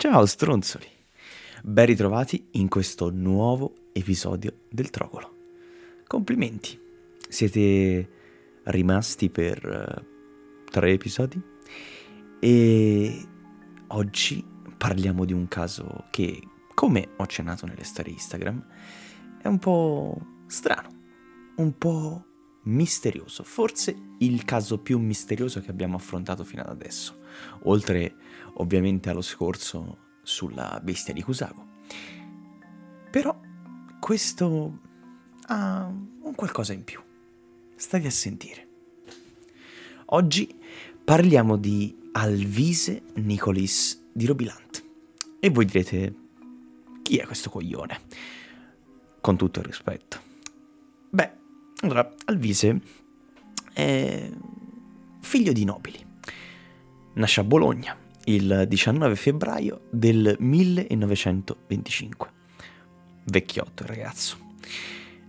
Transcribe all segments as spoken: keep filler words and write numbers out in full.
Ciao stronzoli, ben ritrovati in questo nuovo episodio del Trogolo. Complimenti, siete rimasti per uh, tre episodi e oggi parliamo di un caso che, come ho accennato nelle storie Instagram, è un po' strano, un po' misterioso, forse il caso più misterioso che abbiamo affrontato fino ad adesso, oltre ovviamente allo scorso sulla bestia di Cusago. Però questo ha un qualcosa in più, state a sentire. Oggi parliamo di Alvise Nicolis Di Robilant e voi direte: chi è questo coglione? Con tutto il rispetto. Beh, allora, Alvise è figlio di nobili. Nasce a Bologna il diciannove febbraio del millenovecentoventicinque. Vecchiotto il ragazzo.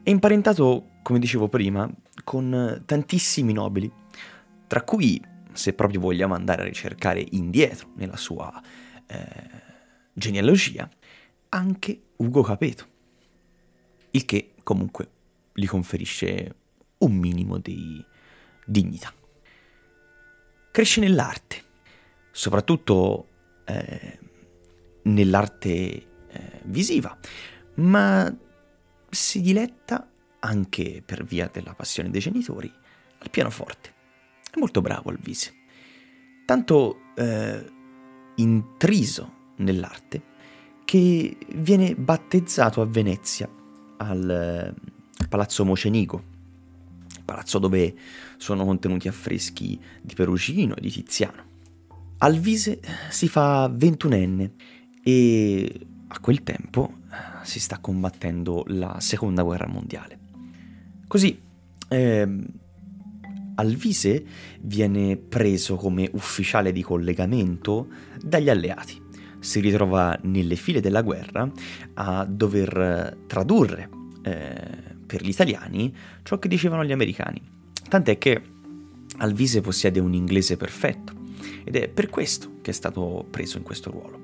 È imparentato, come dicevo prima, con tantissimi nobili, tra cui, se proprio vogliamo andare a ricercare indietro nella sua eh, genealogia, anche Ugo Capeto, il che comunque gli conferisce un minimo di dignità. Cresce nell'arte, soprattutto eh, nell'arte eh, visiva, ma si diletta, anche per via della passione dei genitori, al pianoforte. È molto bravo Alvise, tanto eh, intriso nell'arte che viene battezzato a Venezia al Palazzo Mocenigo, palazzo dove sono contenuti affreschi di Perugino e di Tiziano. Alvise si fa ventunenne e a quel tempo si sta combattendo la seconda guerra mondiale. Così eh, Alvise viene preso come ufficiale di collegamento dagli alleati. Si ritrova nelle file della guerra a dover tradurre eh, per gli italiani ciò che dicevano gli americani, tant'è che Alvise possiede un inglese perfetto ed è per questo che è stato preso in questo ruolo.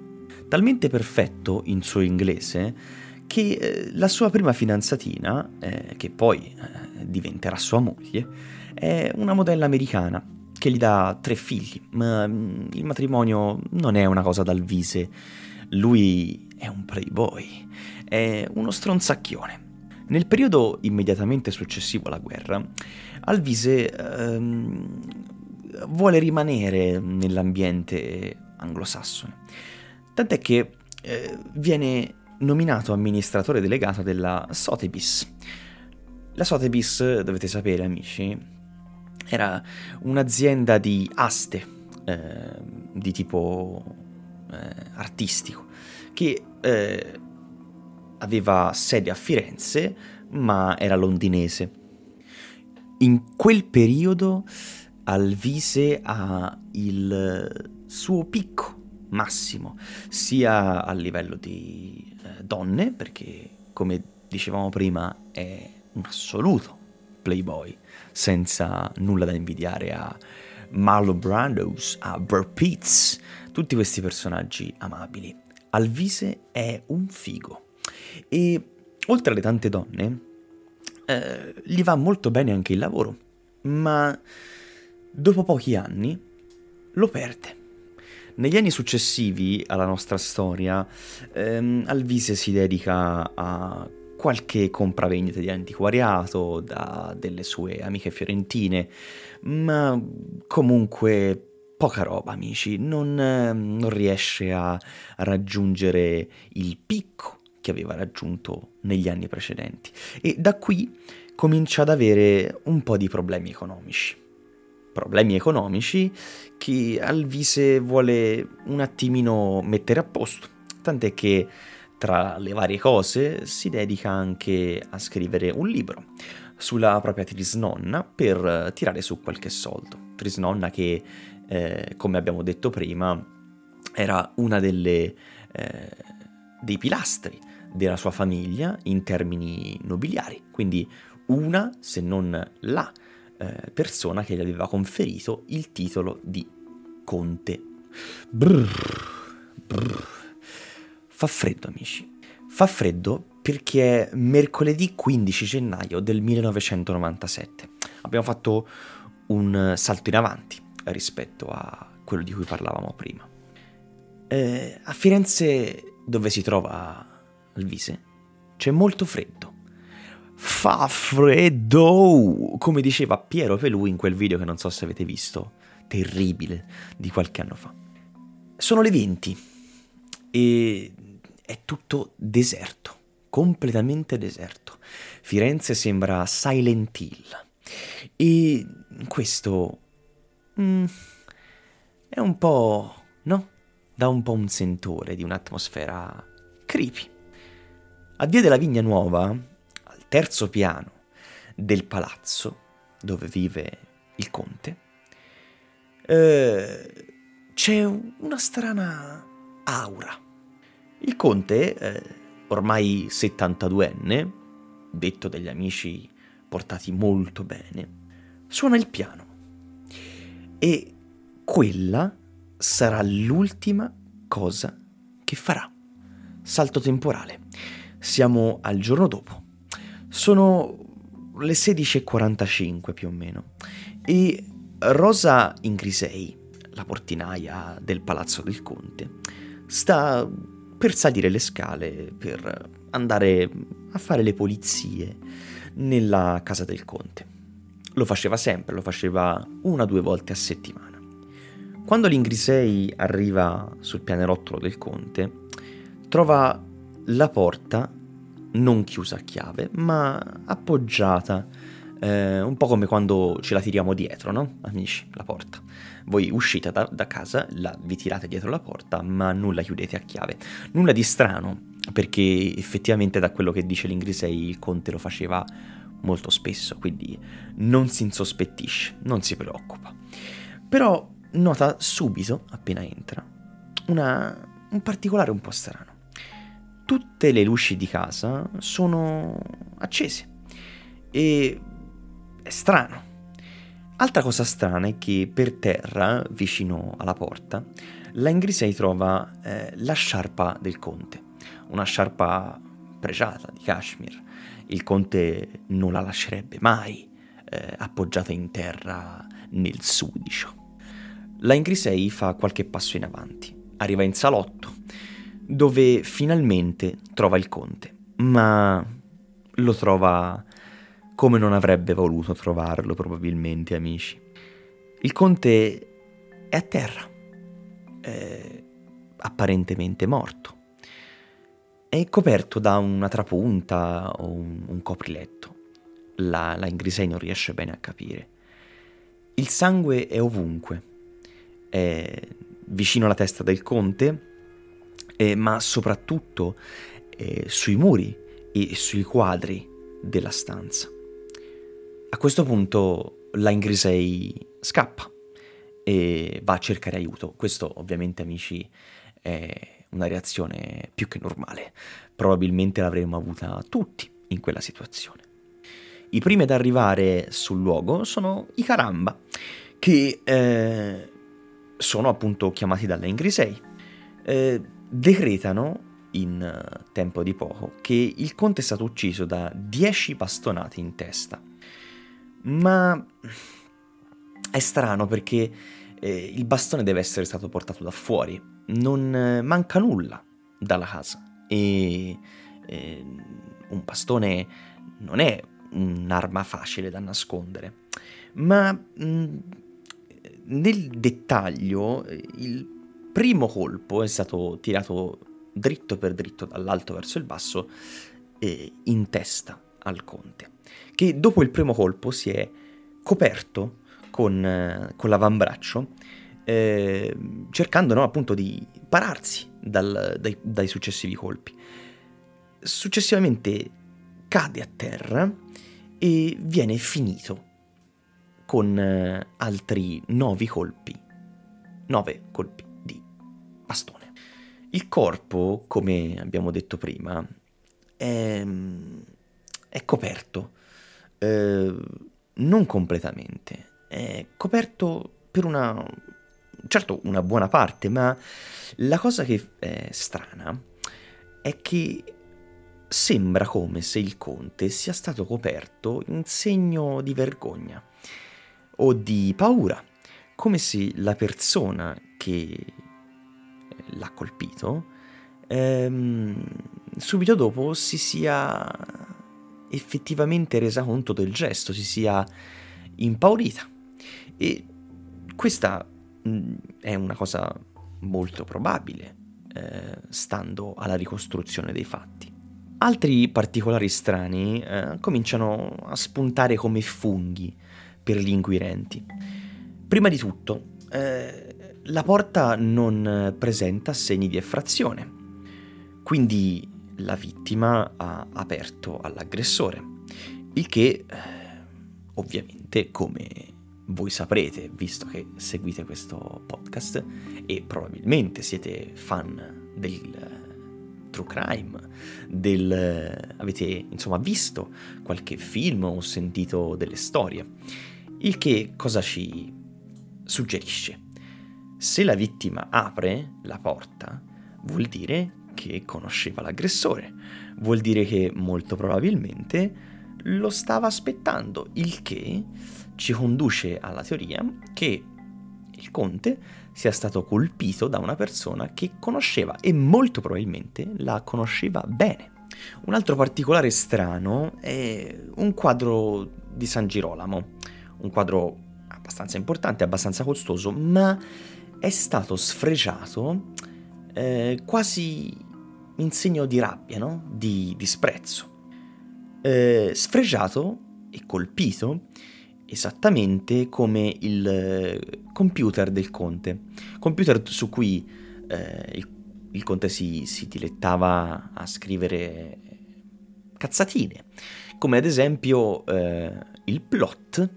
Talmente perfetto in suo inglese che la sua prima fidanzatina, eh, che poi eh, diventerà sua moglie, è una modella americana che gli dà tre figli, ma il matrimonio non è una cosa d'Alvise. Lui è un playboy, è uno stronzacchione. Nel periodo immediatamente successivo alla guerra, Alvise ehm, vuole rimanere nell'ambiente anglosassone, tant'è che eh, viene nominato amministratore delegato della Sotheby's. La Sotheby's, dovete sapere amici, era un'azienda di aste eh, di tipo eh, artistico che... Eh, aveva sede a Firenze, ma era londinese. In quel periodo Alvise ha il suo picco massimo, sia a livello di eh, donne, perché come dicevamo prima è un assoluto playboy, senza nulla da invidiare a Marlon Brando, a Brad Pitt, tutti questi personaggi amabili. Alvise è un figo. E oltre alle tante donne eh, gli va molto bene anche il lavoro, ma dopo pochi anni lo perde. Negli anni successivi alla nostra storia ehm, Alvise si dedica a qualche compravendita di antiquariato da delle sue amiche fiorentine, ma comunque poca roba amici, non, ehm, non riesce a raggiungere il picco che aveva raggiunto negli anni precedenti, e da qui comincia ad avere un po' di problemi economici. Problemi economici che Alvise vuole un attimino mettere a posto, tant'è che tra le varie cose si dedica anche a scrivere un libro sulla propria trisnonna per tirare su qualche soldo. Trisnonna che, eh, come abbiamo detto prima, era una delle eh, dei pilastri della sua famiglia in termini nobiliari, quindi una, se non la eh, persona che gli aveva conferito il titolo di conte. Brrr, brrr. Fa freddo, amici. Fa freddo perché è mercoledì quindici gennaio del millenovecentonovantasette. Abbiamo fatto un salto in avanti rispetto a quello di cui parlavamo prima. Eh, a Firenze, dove si trova Alvise, c'è molto freddo. Fa freddo! Come diceva Piero Pelù in quel video che non so se avete visto, terribile, di qualche anno fa. Sono le venti e è tutto deserto, completamente deserto. Firenze sembra Silent Hill. E questo mm, è un po', no? Dà un po' un sentore di un'atmosfera creepy. A Via della Vigna Nuova, al terzo piano del palazzo dove vive il conte, eh, c'è una strana aura. Il conte, eh, ormai settantaduenne, detto dagli amici portati molto bene, suona il piano. E quella sarà l'ultima cosa che farà. Salto temporale. Siamo al giorno dopo. Sono le sedici e quarantacinque più o meno. E Rosa Ingrisei, la portinaia del palazzo del conte, sta per salire le scale per andare a fare le pulizie nella casa del conte. Lo faceva sempre, lo faceva una o due volte a settimana. Quando l'Ingrisei arriva sul pianerottolo del conte, trova la porta non chiusa a chiave, ma appoggiata, eh, un po' come quando ce la tiriamo dietro, no? Amici, la porta. Voi uscite da, da casa, la, vi tirate dietro la porta, ma non la chiudete a chiave. Nulla di strano, perché effettivamente da quello che dice l'Ingrisei il conte lo faceva molto spesso, quindi non si insospettisce, non si preoccupa. Però nota subito, appena entra, una, un particolare un po' strano. Tutte le luci di casa sono accese e è strano. Altra cosa strana è che per terra, vicino alla porta, la Ingrisei trova eh, la sciarpa del conte, una sciarpa pregiata di cashmere. Il conte non la lascerebbe mai eh, appoggiata in terra nel sudicio. La Ingrisei fa qualche passo in avanti, arriva in salotto, dove finalmente trova il conte, ma lo trova come non avrebbe voluto trovarlo probabilmente, amici. Il conte è a terra, è apparentemente morto, è coperto da una trapunta o un, un copriletto, la, la Ingrisei non riesce bene a capire. Il sangue è ovunque. È vicino alla testa del conte, eh, ma soprattutto eh, sui muri e sui quadri della stanza. A questo punto la Ingrisei scappa e va a cercare aiuto. Questo ovviamente, amici, è una reazione più che normale. Probabilmente l'avremmo avuta tutti in quella situazione. I primi ad arrivare sul luogo sono i Caramba, che eh, sono appunto chiamati dalla Ingrisei. Eh, decretano in tempo di poco che il conte è stato ucciso da dieci bastonate in testa. Ma è strano perché eh, il bastone deve essere stato portato da fuori, non eh, manca nulla dalla casa e eh, un bastone non è un'arma facile da nascondere, ma mh, nel dettaglio, il primo colpo è stato tirato dritto per dritto dall'alto verso il basso eh, in testa al conte, che dopo il primo colpo si è coperto con, eh, con l'avambraccio, eh, cercando, no, appunto di pararsi dal, dai, dai successivi colpi. Successivamente cade a terra e viene finito con altri nove colpi, nove colpi di bastone. Il corpo, come abbiamo detto prima, è, è coperto, eh, non completamente, è coperto per una, certo, una buona parte, ma la cosa che è strana è che sembra come se il conte sia stato coperto in segno di vergogna o di paura, come se la persona che l'ha colpito ehm, subito dopo si sia effettivamente resa conto del gesto, si sia impaurita. E questa mh, è una cosa molto probabile, eh, stando alla ricostruzione dei fatti. Altri particolari strani eh, cominciano a spuntare come funghi per gli inquirenti. Prima di tutto, eh, la porta non presenta segni di effrazione, quindi la vittima ha aperto all'aggressore, il che eh, ovviamente, come voi saprete, visto che seguite questo podcast e probabilmente siete fan del true crime, del, avete insomma visto qualche film o sentito delle storie, il che cosa ci suggerisce? Se la vittima apre la porta, vuol dire che conosceva l'aggressore, vuol dire che molto probabilmente lo stava aspettando, il che ci conduce alla teoria che il conte sia stato colpito da una persona che conosceva e molto probabilmente la conosceva bene. Un altro particolare strano è un quadro di San Girolamo, un quadro abbastanza importante, abbastanza costoso, ma è stato sfregiato eh, quasi in segno di rabbia, no? Di disprezzo. Eh, sfregiato e colpito esattamente come il computer del conte, computer su cui eh, il, il conte si, si dilettava a scrivere cazzatine, come ad esempio eh, il plot,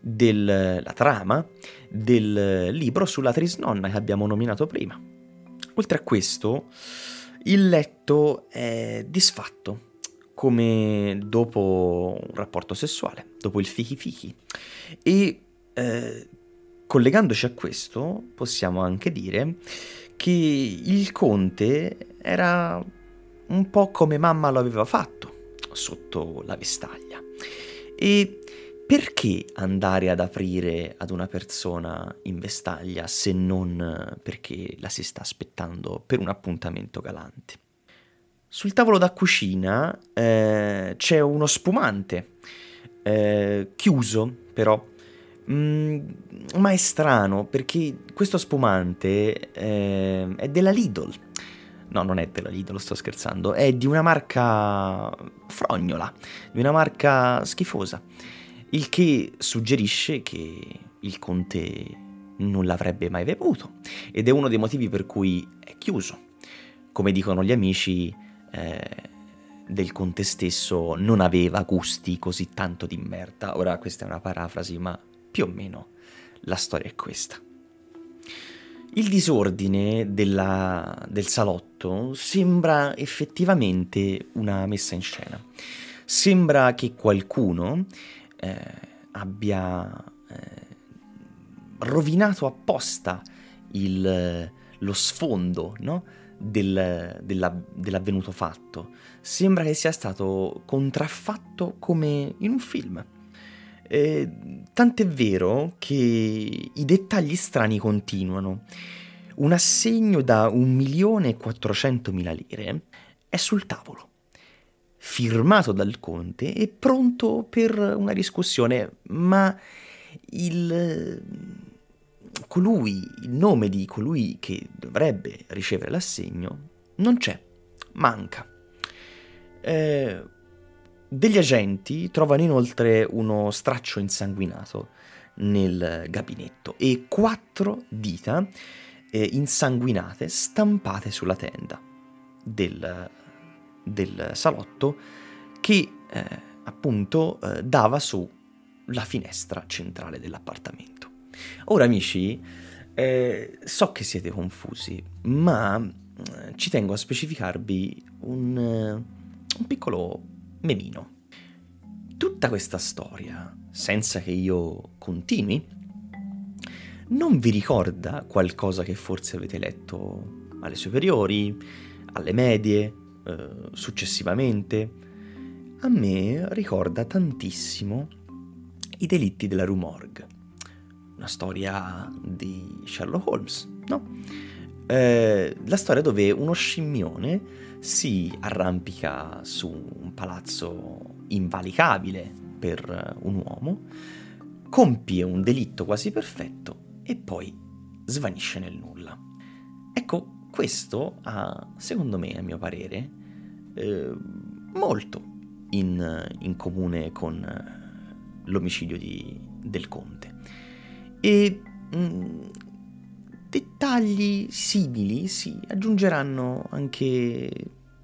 del, la trama del libro sulla Trisnonna che abbiamo nominato prima. Oltre a questo, il letto è disfatto, come dopo un rapporto sessuale, dopo il fichi fichi. E eh, collegandoci a questo, possiamo anche dire che il conte era un po' come mamma lo aveva fatto sotto la vestaglia. E perché andare ad aprire ad una persona in vestaglia se non perché la si sta aspettando per un appuntamento galante? Sul tavolo da cucina eh, c'è uno spumante, eh, chiuso però, mm, ma è strano perché questo spumante eh, è della Lidl, no non è della Lidl, sto scherzando, è di una marca frognola, di una marca schifosa, il che suggerisce che il conte non l'avrebbe mai bevuto ed è uno dei motivi per cui è chiuso. Come dicono gli amici del conte stesso, non aveva gusti così tanto di merda. Ora questa è una parafrasi, ma più o meno la storia è questa. Il disordine della, del salotto sembra effettivamente una messa in scena. Sembra che qualcuno eh, abbia eh, rovinato apposta il, lo sfondo, no? Del, della, dell'avvenuto fatto. Sembra che sia stato contraffatto come in un film, eh, tant'è vero che i dettagli strani continuano. Un assegno da un milione e quattrocentomila lire è sul tavolo, firmato dal conte e pronto per una discussione, ma il... colui, il nome di colui che dovrebbe ricevere l'assegno non c'è, manca. Eh, degli agenti trovano inoltre uno straccio insanguinato nel gabinetto e quattro dita eh, insanguinate stampate sulla tenda del, del salotto che eh, appunto eh, dava sulla finestra centrale dell'appartamento. Ora amici, eh, so che siete confusi, ma ci tengo a specificarvi un, un piccolo memino. Tutta questa storia, senza che io continui, non vi ricorda qualcosa che forse avete letto alle superiori, alle medie, eh, successivamente, a me ricorda tantissimo I delitti della Rue Morgue, una storia di Sherlock Holmes, no? Eh, la storia dove uno scimmione si arrampica su un palazzo invalicabile per un uomo, compie un delitto quasi perfetto e poi svanisce nel nulla. Ecco, questo ha, secondo me, a mio parere, eh, molto in, in comune con l'omicidio di, del conte. E mh, dettagli simili si aggiungeranno anche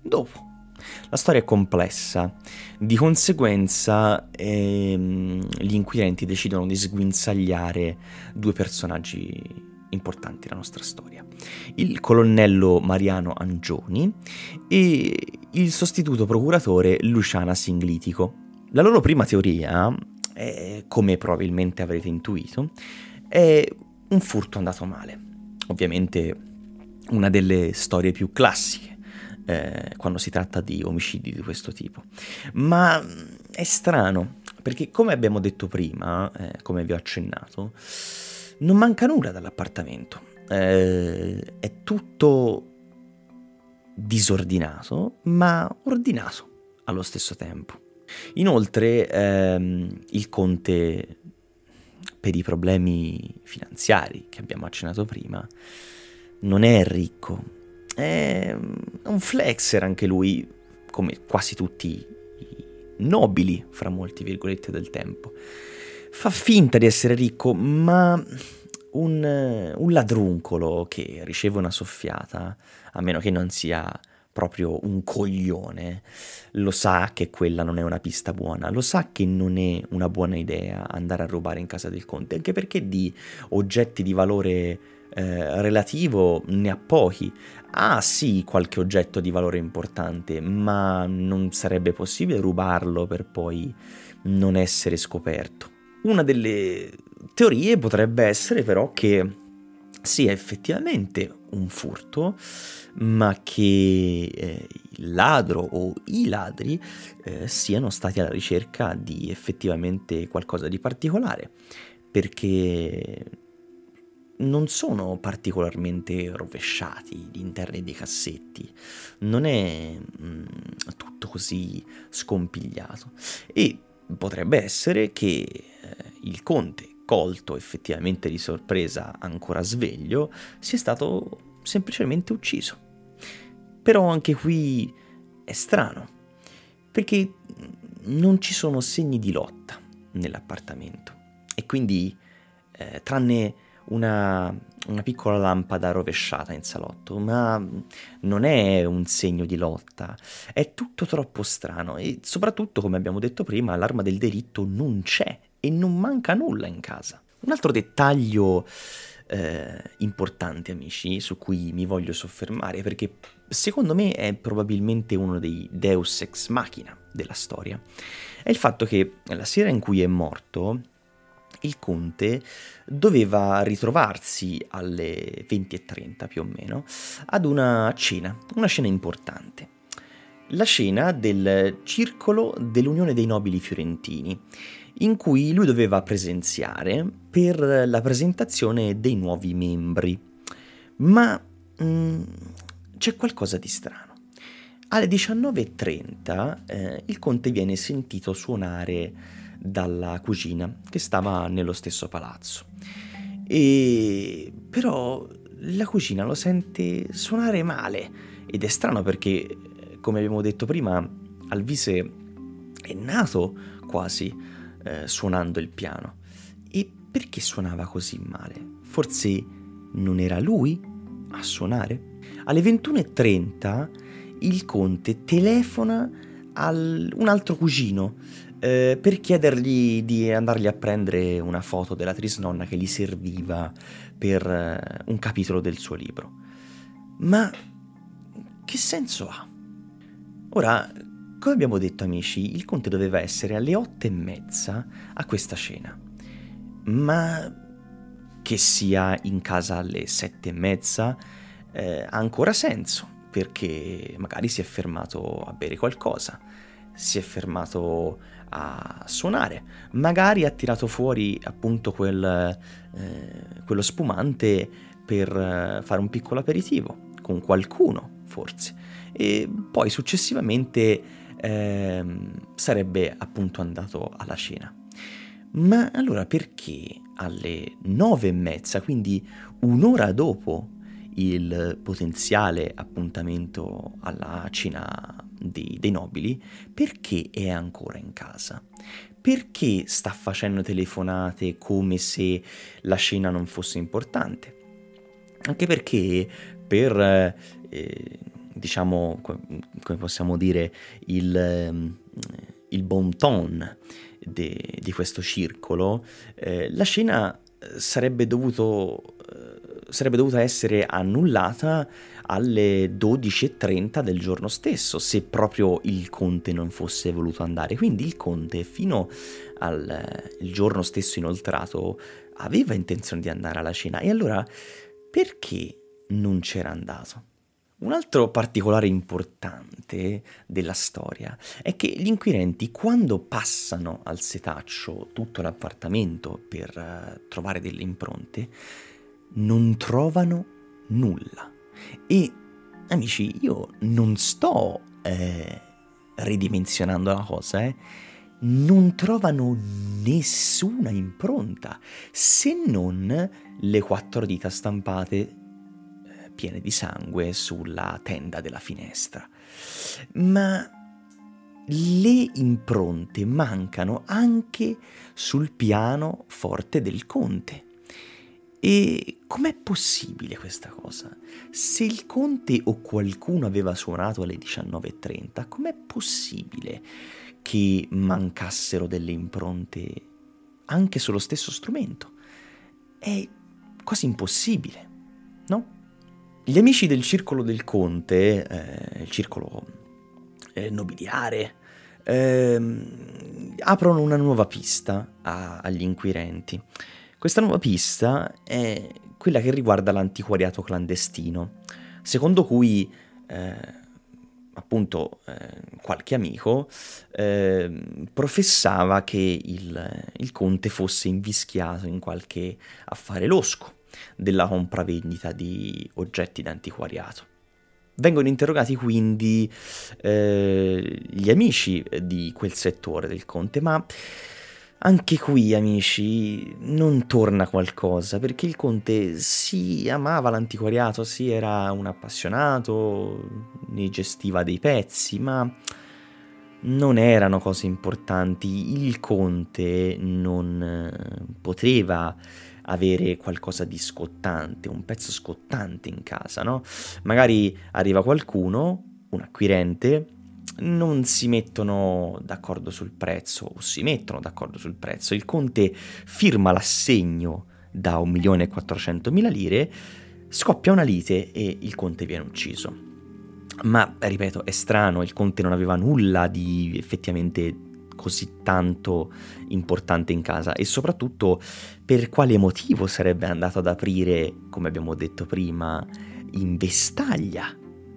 dopo. La storia è complessa, di conseguenza ehm, gli inquirenti decidono di sguinzagliare due personaggi importanti della nostra storia: il colonnello Mariano Angioni e il sostituto procuratore Luciana Singlitico. La loro prima teoria, eh, come probabilmente avrete intuito, è un furto andato male. Ovviamente una delle storie più classiche eh, quando si tratta di omicidi di questo tipo. Ma è strano, perché come abbiamo detto prima, eh, come vi ho accennato, non manca nulla dall'appartamento, eh, è tutto disordinato ma ordinato allo stesso tempo. Inoltre ehm, il conte, per i problemi finanziari che abbiamo accennato prima, non è ricco, è un flexer anche lui, come quasi tutti i nobili, fra molti virgolette, del tempo. Fa finta di essere ricco, ma un, un ladruncolo che riceve una soffiata, a meno che non sia proprio un coglione, lo sa che quella non è una pista buona, lo sa che non è una buona idea andare a rubare in casa del conte, anche perché di oggetti di valore eh, relativo ne ha pochi. Ah sì, qualche oggetto di valore importante, ma non sarebbe possibile rubarlo per poi non essere scoperto. Una delle teorie potrebbe essere però che sia effettivamente un furto, ma che eh, il ladro o i ladri eh, siano stati alla ricerca di effettivamente qualcosa di particolare, perché non sono particolarmente rovesciati gli interni dei cassetti, non è mh, tutto così scompigliato. E potrebbe essere che eh, il conte, colto effettivamente di sorpresa, ancora sveglio, sia stato semplicemente ucciso. Però anche qui è strano, perché non ci sono segni di lotta nell'appartamento, e quindi eh, tranne una, una piccola lampada rovesciata in salotto, ma non è un segno di lotta, è tutto troppo strano. E soprattutto, come abbiamo detto prima, l'arma del delitto non c'è e non manca nulla in casa. Un altro dettaglio eh, importante, amici, su cui mi voglio soffermare, perché secondo me è probabilmente uno dei deus ex machina della storia, è il fatto che la sera in cui è morto il conte doveva ritrovarsi alle venti e trenta più o meno ad una cena, una cena importante, la cena del Circolo dell'Unione dei Nobili Fiorentini, in cui lui doveva presenziare per la presentazione dei nuovi membri. Ma mh, c'è qualcosa di strano. Alle diciannove e trenta eh, il conte viene sentito suonare dalla cugina che stava nello stesso palazzo, e però la cugina lo sente suonare male, ed è strano perché, come abbiamo detto prima, Alvise è nato quasi eh, suonando il piano. E perché suonava così male? Forse non era lui a suonare? Alle ventuno e trenta il conte telefona a un altro cugino Eh, per chiedergli di andargli a prendere una foto della trisnonna che gli serviva per eh, un capitolo del suo libro. Ma che senso ha? Ora, come abbiamo detto, amici, il conte doveva essere alle otto e mezza a questa cena, ma che sia in casa alle sette e mezza eh, ha ancora senso, perché magari si è fermato a bere qualcosa, si è fermato a suonare, magari ha tirato fuori appunto quel, eh, quello spumante per fare un piccolo aperitivo con qualcuno forse, e poi successivamente eh, sarebbe appunto andato alla cena. Ma allora perché alle nove e mezza, quindi un'ora dopo il potenziale appuntamento alla cena dei, dei nobili, perché è ancora in casa? Perché sta facendo telefonate come se la cena non fosse importante? Anche perché per, eh, diciamo, come possiamo dire, il, il bon ton de, di questo circolo, eh, la cena sarebbe dovuto... sarebbe dovuta essere annullata alle dodici e trenta del giorno stesso, se proprio il conte non fosse voluto andare. Quindi il conte fino al il giorno stesso inoltrato aveva intenzione di andare alla cena, e allora perché non c'era andato? Un altro particolare importante della storia è che gli inquirenti, quando passano al setaccio tutto l'appartamento per trovare delle impronte, non trovano nulla. E amici, io non sto eh, ridimensionando la cosa, eh. Non trovano nessuna impronta, se non le quattro dita stampate eh, piene di sangue sulla tenda della finestra. Ma le impronte mancano anche sul pianoforte del conte. E com'è possibile questa cosa? Se il conte o qualcuno aveva suonato alle diciannove e trenta, com'è possibile che mancassero delle impronte anche sullo stesso strumento? È quasi impossibile, no? Gli amici del circolo del conte, eh, il circolo eh, nobiliare, eh, aprono una nuova pista a, agli inquirenti. Questa nuova pista è quella che riguarda l'antiquariato clandestino, secondo cui eh, appunto eh, qualche amico eh, professava che il, il conte fosse invischiato in qualche affare losco della compravendita di oggetti d'antiquariato. Vengono interrogati quindi eh, gli amici di quel settore del conte, ma anche qui, amici, non torna qualcosa, perché il conte si amava l'antiquariato, si era un appassionato, ne gestiva dei pezzi, ma non erano cose importanti. Il conte non poteva avere qualcosa di scottante, un pezzo scottante in casa, no? Magari arriva qualcuno, un acquirente, non si mettono d'accordo sul prezzo, o si mettono d'accordo sul prezzo, il conte firma l'assegno da un milione e quattrocentomila lire, scoppia una lite e il conte viene ucciso. Ma, ripeto, è strano, il conte non aveva nulla di effettivamente così tanto importante in casa, e soprattutto per quale motivo sarebbe andato ad aprire, come abbiamo detto prima, in vestaglia,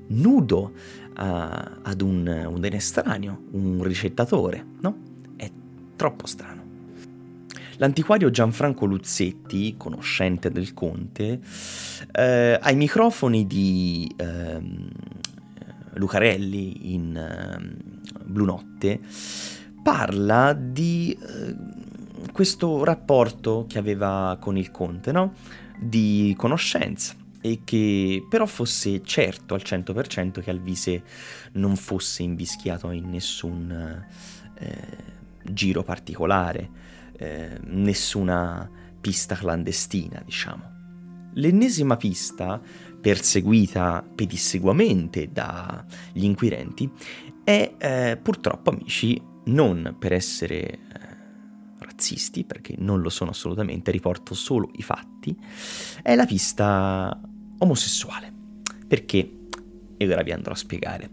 nudo, a, ad un, un denestraneo, un ricettatore, no? È troppo strano. L'antiquario Gianfranco Luzzetti, conoscente del conte, eh, ai microfoni di eh, Lucarelli in eh, Blu notte parla di eh, questo rapporto che aveva con il conte, no? Di conoscenza, e che però fosse certo al cento per cento che Alvise non fosse invischiato in nessun eh, giro particolare, eh, nessuna pista clandestina, diciamo. L'ennesima pista, perseguita pedisseguamente dagli inquirenti, è eh, purtroppo, amici, non per essere eh, razzisti, perché non lo sono assolutamente, riporto solo i fatti, è la pista omosessuale, perché, e ora vi andrò a spiegare,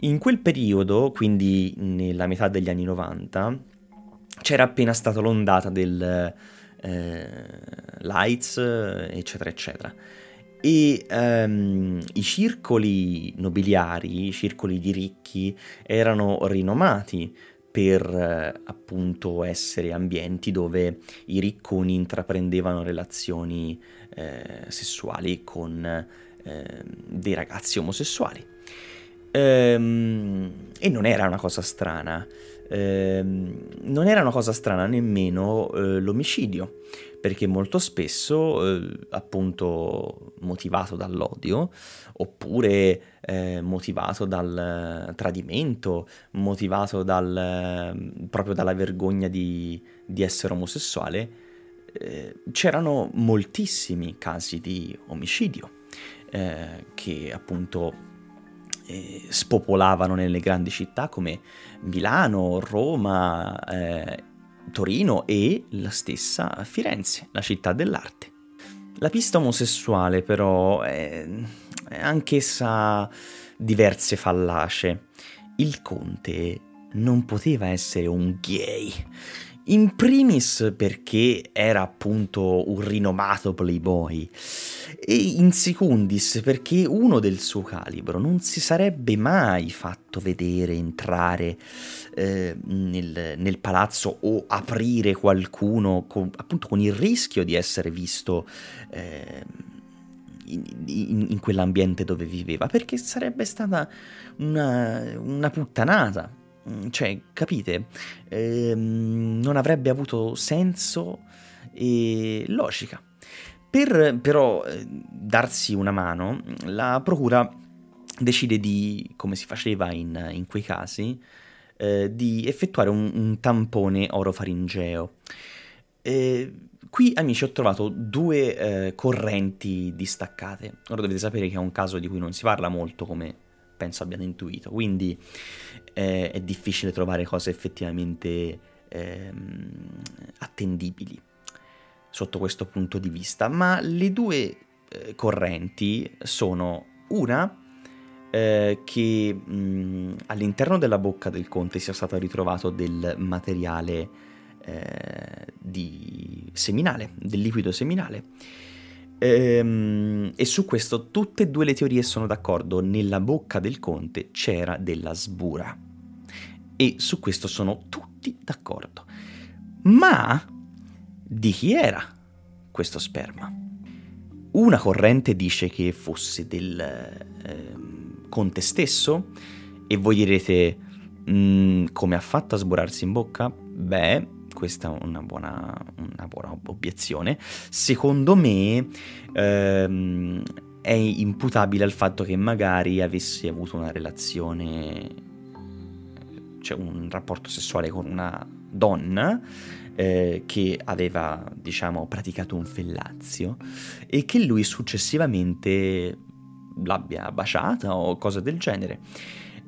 in quel periodo, quindi nella metà degli anni novanta, c'era appena stata l'ondata del eh, AIDS, eccetera eccetera, E um, i circoli nobiliari, i circoli di ricchi, erano rinomati per appunto essere ambienti dove i ricconi intraprendevano relazioni eh, sessuali con eh, dei ragazzi omosessuali. Ehm, e non era una cosa strana, ehm, non era una cosa strana nemmeno eh, l'omicidio, perché molto spesso, eh, appunto, motivato dall'odio, oppure eh, motivato dal tradimento, motivato dal, proprio dalla vergogna di, di essere omosessuale, eh, c'erano moltissimi casi di omicidio eh, che appunto eh, spopolavano nelle grandi città come Milano, Roma, eh, Torino e la stessa Firenze, la città dell'arte. La pista omosessuale però è, è anch'essa diverse fallacie. Il conte non poteva essere un gay, in primis perché era appunto un rinomato playboy e in secundis perché uno del suo calibro non si sarebbe mai fatto vedere entrare eh, nel, nel palazzo o aprire qualcuno con, appunto con il rischio di essere visto eh, in, in, in quell'ambiente dove viveva, perché sarebbe stata una, una puttanata. Cioè, capite, ehm, non avrebbe avuto senso e logica. Per però eh, darsi una mano, la procura decide di, come si faceva in, in quei casi, eh, di effettuare un, un tampone orofaringeo. Eh, qui, amici, ho trovato due eh, correnti distaccate. Ora dovete sapere che è un caso di cui non si parla molto, come penso abbiano intuito, quindi eh, è difficile trovare cose effettivamente eh, attendibili sotto questo punto di vista, ma le due eh, correnti sono una eh, che mh, all'interno della bocca del conte sia stato ritrovato del materiale eh, di seminale, del liquido seminale. E su questo tutte e due le teorie sono d'accordo. Nella bocca del conte c'era della sbura e su questo sono tutti d'accordo. Ma di chi era questo sperma? Una corrente dice che fosse del eh, conte stesso, e voi direte mh, come ha fatto a sburarsi in bocca? Beh, questa è una buona, una buona obiezione. Secondo me ehm, è imputabile al fatto che magari avesse avuto una relazione, cioè un rapporto sessuale con una donna eh, che aveva, diciamo, praticato un fellazio e che lui successivamente l'abbia baciata o cosa del genere.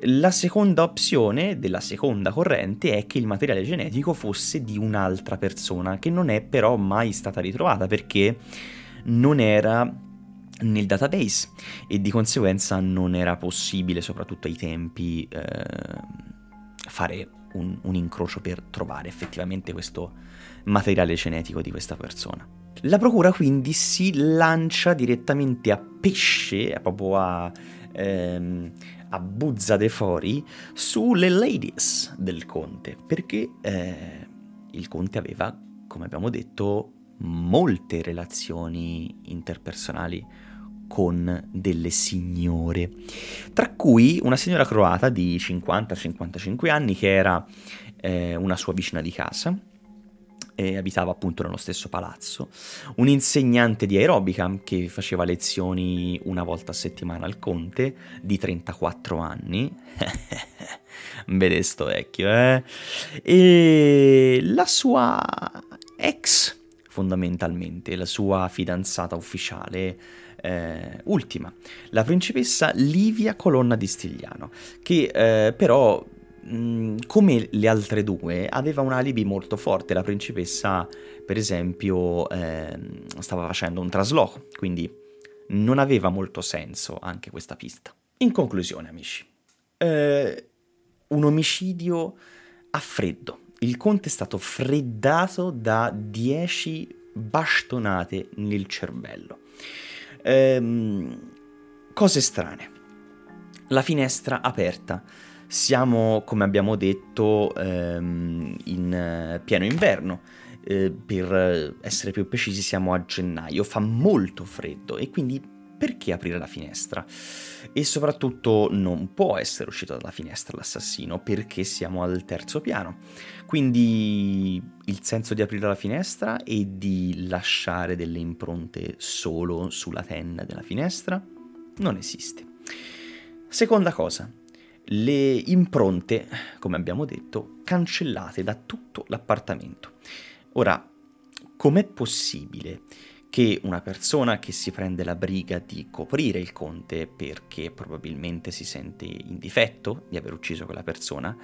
La seconda opzione della seconda corrente è che il materiale genetico fosse di un'altra persona, che non è però mai stata ritrovata perché non era nel database e di conseguenza non era possibile, soprattutto ai tempi, eh, fare un, un incrocio per trovare effettivamente questo materiale genetico di questa persona. La procura quindi si lancia direttamente a pesce, proprio a... Ehm, a buzza de fori sulle ladies del conte, perché eh, il conte aveva, come abbiamo detto, molte relazioni interpersonali con delle signore, tra cui una signora croata di cinquanta cinquantacinque anni che era eh, una sua vicina di casa e abitava appunto nello stesso palazzo, un insegnante di aerobica che faceva lezioni una volta a settimana al conte di trentaquattro anni, vede sto vecchio, eh? E la sua ex, fondamentalmente, la sua fidanzata ufficiale eh, ultima, la principessa Livia Colonna di Stigliano, che eh, però, come le altre due, aveva un alibi molto forte. La principessa, per esempio, eh, stava facendo un trasloco, quindi non aveva molto senso anche questa pista. In conclusione, amici, eh, un omicidio a freddo. Il conte è stato freddato da dieci bastonate nel cervello. Ehm, cose strane. La finestra aperta. Siamo, come abbiamo detto, ehm, in pieno inverno. Eh, per essere più precisi, siamo a gennaio. Fa molto freddo e quindi perché aprire la finestra? E soprattutto non può essere uscito dalla finestra l'assassino, perché siamo al terzo piano. Quindi il senso di aprire la finestra e di lasciare delle impronte solo sulla tenda della finestra non esiste. Seconda cosa, le impronte, come abbiamo detto, cancellate da tutto l'appartamento. Ora, com'è possibile che una persona che si prende la briga di coprire il conte perché probabilmente si sente in difetto di aver ucciso quella persona,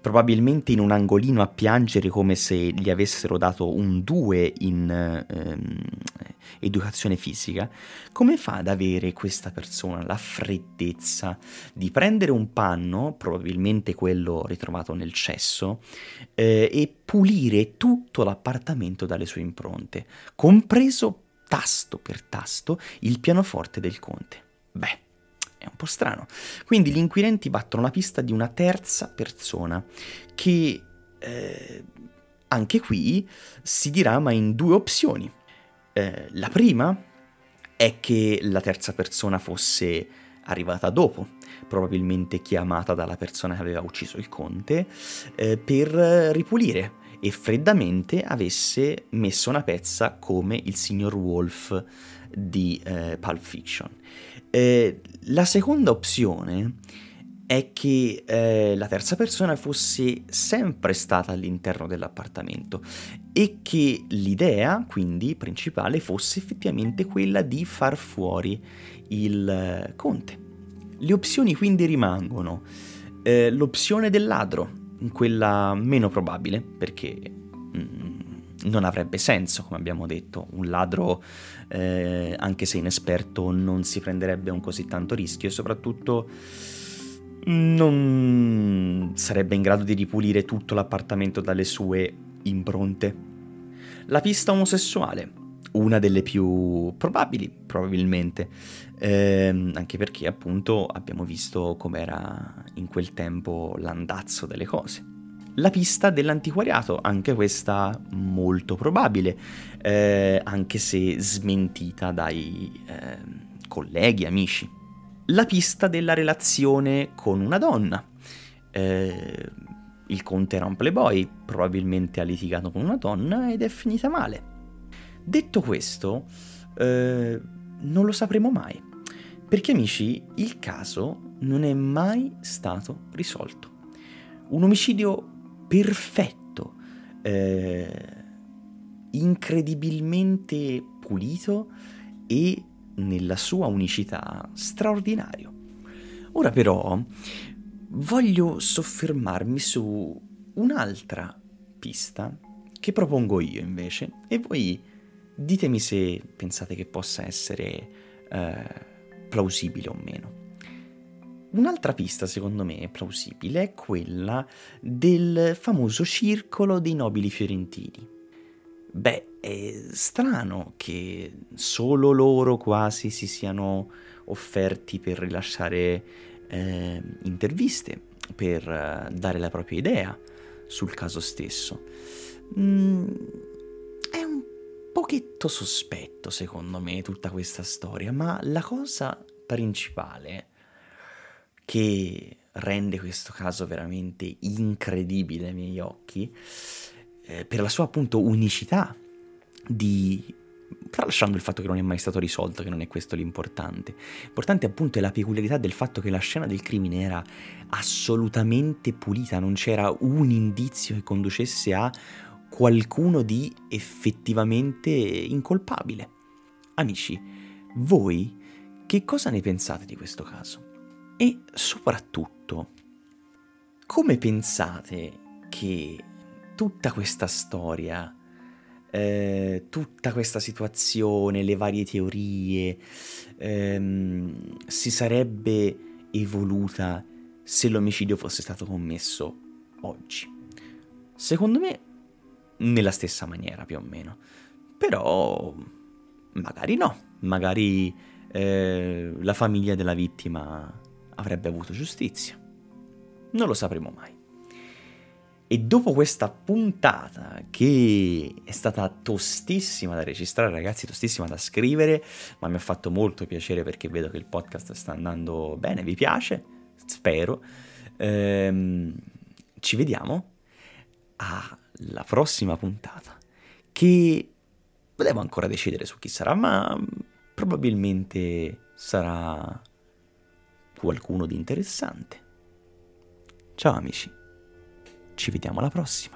probabilmente in un angolino a piangere come se gli avessero dato un due in ehm, educazione fisica, come fa ad avere questa persona la freddezza di prendere un panno, probabilmente quello ritrovato nel cesso, eh, e pulire tutto l'appartamento dalle sue impronte, compreso tasto per tasto il pianoforte del conte? Beh, è un po' strano. Quindi gli inquirenti battono la pista di una terza persona che eh, anche qui si dirama in due opzioni. Eh, la prima è che la terza persona fosse arrivata dopo, probabilmente chiamata dalla persona che aveva ucciso il conte eh, per ripulire, e freddamente avesse messo una pezza come il signor Wolf di eh, Pulp Fiction. Eh, la seconda opzione è che eh, la terza persona fosse sempre stata all'interno dell'appartamento e che l'idea, quindi, principale fosse effettivamente quella di far fuori il eh, conte. Le opzioni quindi rimangono eh, l'opzione del ladro, quella meno probabile, perché mm, non avrebbe senso, come abbiamo detto, un ladro eh, anche se inesperto non si prenderebbe un così tanto rischio e soprattutto non sarebbe in grado di ripulire tutto l'appartamento dalle sue impronte. La pista omosessuale, una delle più probabili, probabilmente, eh, anche perché appunto abbiamo visto com'era in quel tempo l'andazzo delle cose. La pista dell'antiquariato, anche questa molto probabile, eh, anche se smentita dai eh, colleghi, amici. La pista della relazione con una donna. Eh, il conte era un playboy, probabilmente ha litigato con una donna ed è finita male. Detto questo, eh, non lo sapremo mai, perché amici, il caso non è mai stato risolto. Un omicidio perfetto, eh, incredibilmente pulito e nella sua unicità straordinario. Ora però voglio soffermarmi su un'altra pista che propongo io invece, e voi ditemi se pensate che possa essere eh, plausibile o meno. Un'altra pista, secondo me, plausibile è quella del famoso Circolo dei Nobili Fiorentini. Beh, è strano che solo loro quasi si siano offerti per rilasciare eh, interviste, per eh, dare la propria idea sul caso stesso. Mm, è un pochetto sospetto, secondo me, tutta questa storia, ma la cosa principale che rende questo caso veramente incredibile ai miei occhi, eh, per la sua appunto unicità, di tralasciando il fatto che non è mai stato risolto, che non è questo l'importante, l'importante appunto è la peculiarità del fatto che la scena del crimine era assolutamente pulita, non c'era un indizio che conducesse a qualcuno di effettivamente incolpabile. Amici, voi che cosa ne pensate di questo caso? E soprattutto, come pensate che tutta questa storia, eh, tutta questa situazione, le varie teorie, ehm, si sarebbe evoluta se l'omicidio fosse stato commesso oggi? Secondo me nella stessa maniera più o meno, però magari no, magari eh, la famiglia della vittima avrebbe avuto giustizia. Non lo sapremo mai. E dopo questa puntata, che è stata tostissima da registrare, ragazzi, tostissima da scrivere, ma mi ha fatto molto piacere perché vedo che il podcast sta andando bene, vi piace, spero. Ehm, ci vediamo alla prossima puntata, che devo ancora decidere su chi sarà, ma probabilmente sarà qualcuno di interessante. Ciao amici, ci vediamo alla prossima.